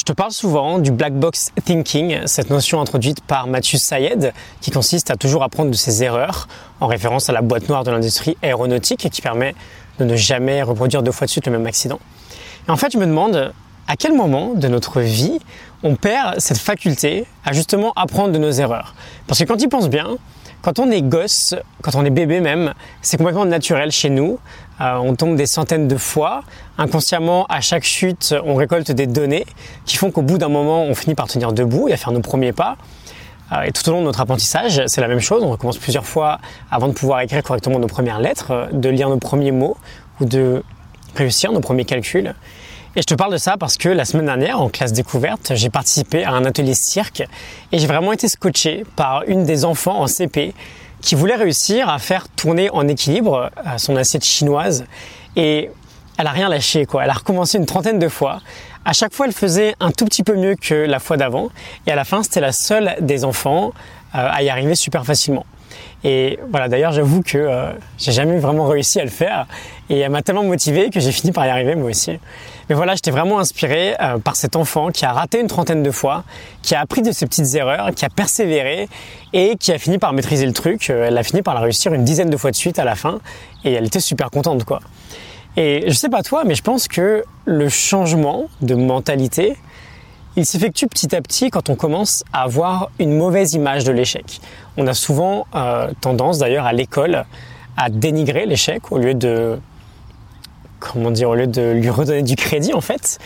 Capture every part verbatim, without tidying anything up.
Je te parle souvent du black box thinking, cette notion introduite par Mathieu Sayed qui consiste à toujours apprendre de ses erreurs, en référence à la boîte noire de l'industrie aéronautique qui permet de ne jamais reproduire deux fois de suite le même accident. Et en fait, je me demande à quel moment de notre vie on perd cette faculté à justement apprendre de nos erreurs. Parce que quand tu y penses bien, quand on est gosse, quand on est bébé même, c'est complètement naturel chez nous. Euh, on tombe des centaines de fois. Inconsciemment, à chaque chute, on récolte des données qui font qu'au bout d'un moment, on finit par tenir debout et à faire nos premiers pas. Euh, et tout au long de notre apprentissage, c'est la même chose. On recommence plusieurs fois avant de pouvoir écrire correctement nos premières lettres, de lire nos premiers mots ou de réussir nos premiers calculs. Et je te parle de ça parce que la semaine dernière, en classe découverte, j'ai participé à un atelier cirque et j'ai vraiment été scotché par une des enfants en C P qui voulait réussir à faire tourner en équilibre son assiette chinoise et elle a rien lâché quoi. Elle a recommencé une trentaine de fois. À chaque fois, elle faisait un tout petit peu mieux que la fois d'avant et à la fin, c'était la seule des enfants à y arriver super facilement. Et voilà, d'ailleurs, j'avoue que euh, j'ai jamais vraiment réussi à le faire et elle m'a tellement motivé que j'ai fini par y arriver moi aussi. Mais voilà, j'étais vraiment inspiré euh, par cet enfant qui a raté une trentaine de fois, qui a appris de ses petites erreurs, qui a persévéré et qui a fini par maîtriser le truc. Euh, elle a fini par la réussir une dizaine de fois de suite à la fin et elle était super contente quoi. Et je sais pas toi, mais je pense que le changement de mentalité, il s'effectue petit à petit quand on commence à avoir une mauvaise image de l'échec. On a souvent euh, tendance d'ailleurs à l'école à dénigrer l'échec au lieu de, comment dire, au lieu de lui redonner du crédit en fait.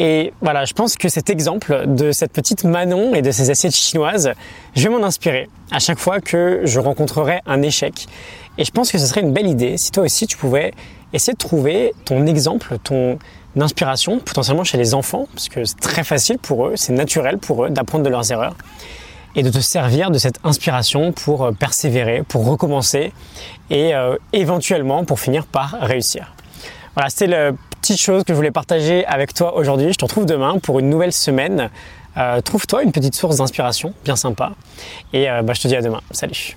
Et voilà, je pense que cet exemple de cette petite Manon et de ses assiettes chinoises, je vais m'en inspirer à chaque fois que je rencontrerai un échec. Et je pense que ce serait une belle idée si toi aussi tu pouvais essayer de trouver ton exemple, ton d'inspiration potentiellement chez les enfants parce que c'est très facile pour eux, c'est naturel pour eux d'apprendre de leurs erreurs et de te servir de cette inspiration pour persévérer, pour recommencer et euh, éventuellement pour finir par réussir. Voilà, c'était la petite chose que je voulais partager avec toi aujourd'hui. Je te retrouve demain pour une nouvelle semaine. Euh, trouve-toi une petite source d'inspiration bien sympa et euh, bah, je te dis à demain. Salut!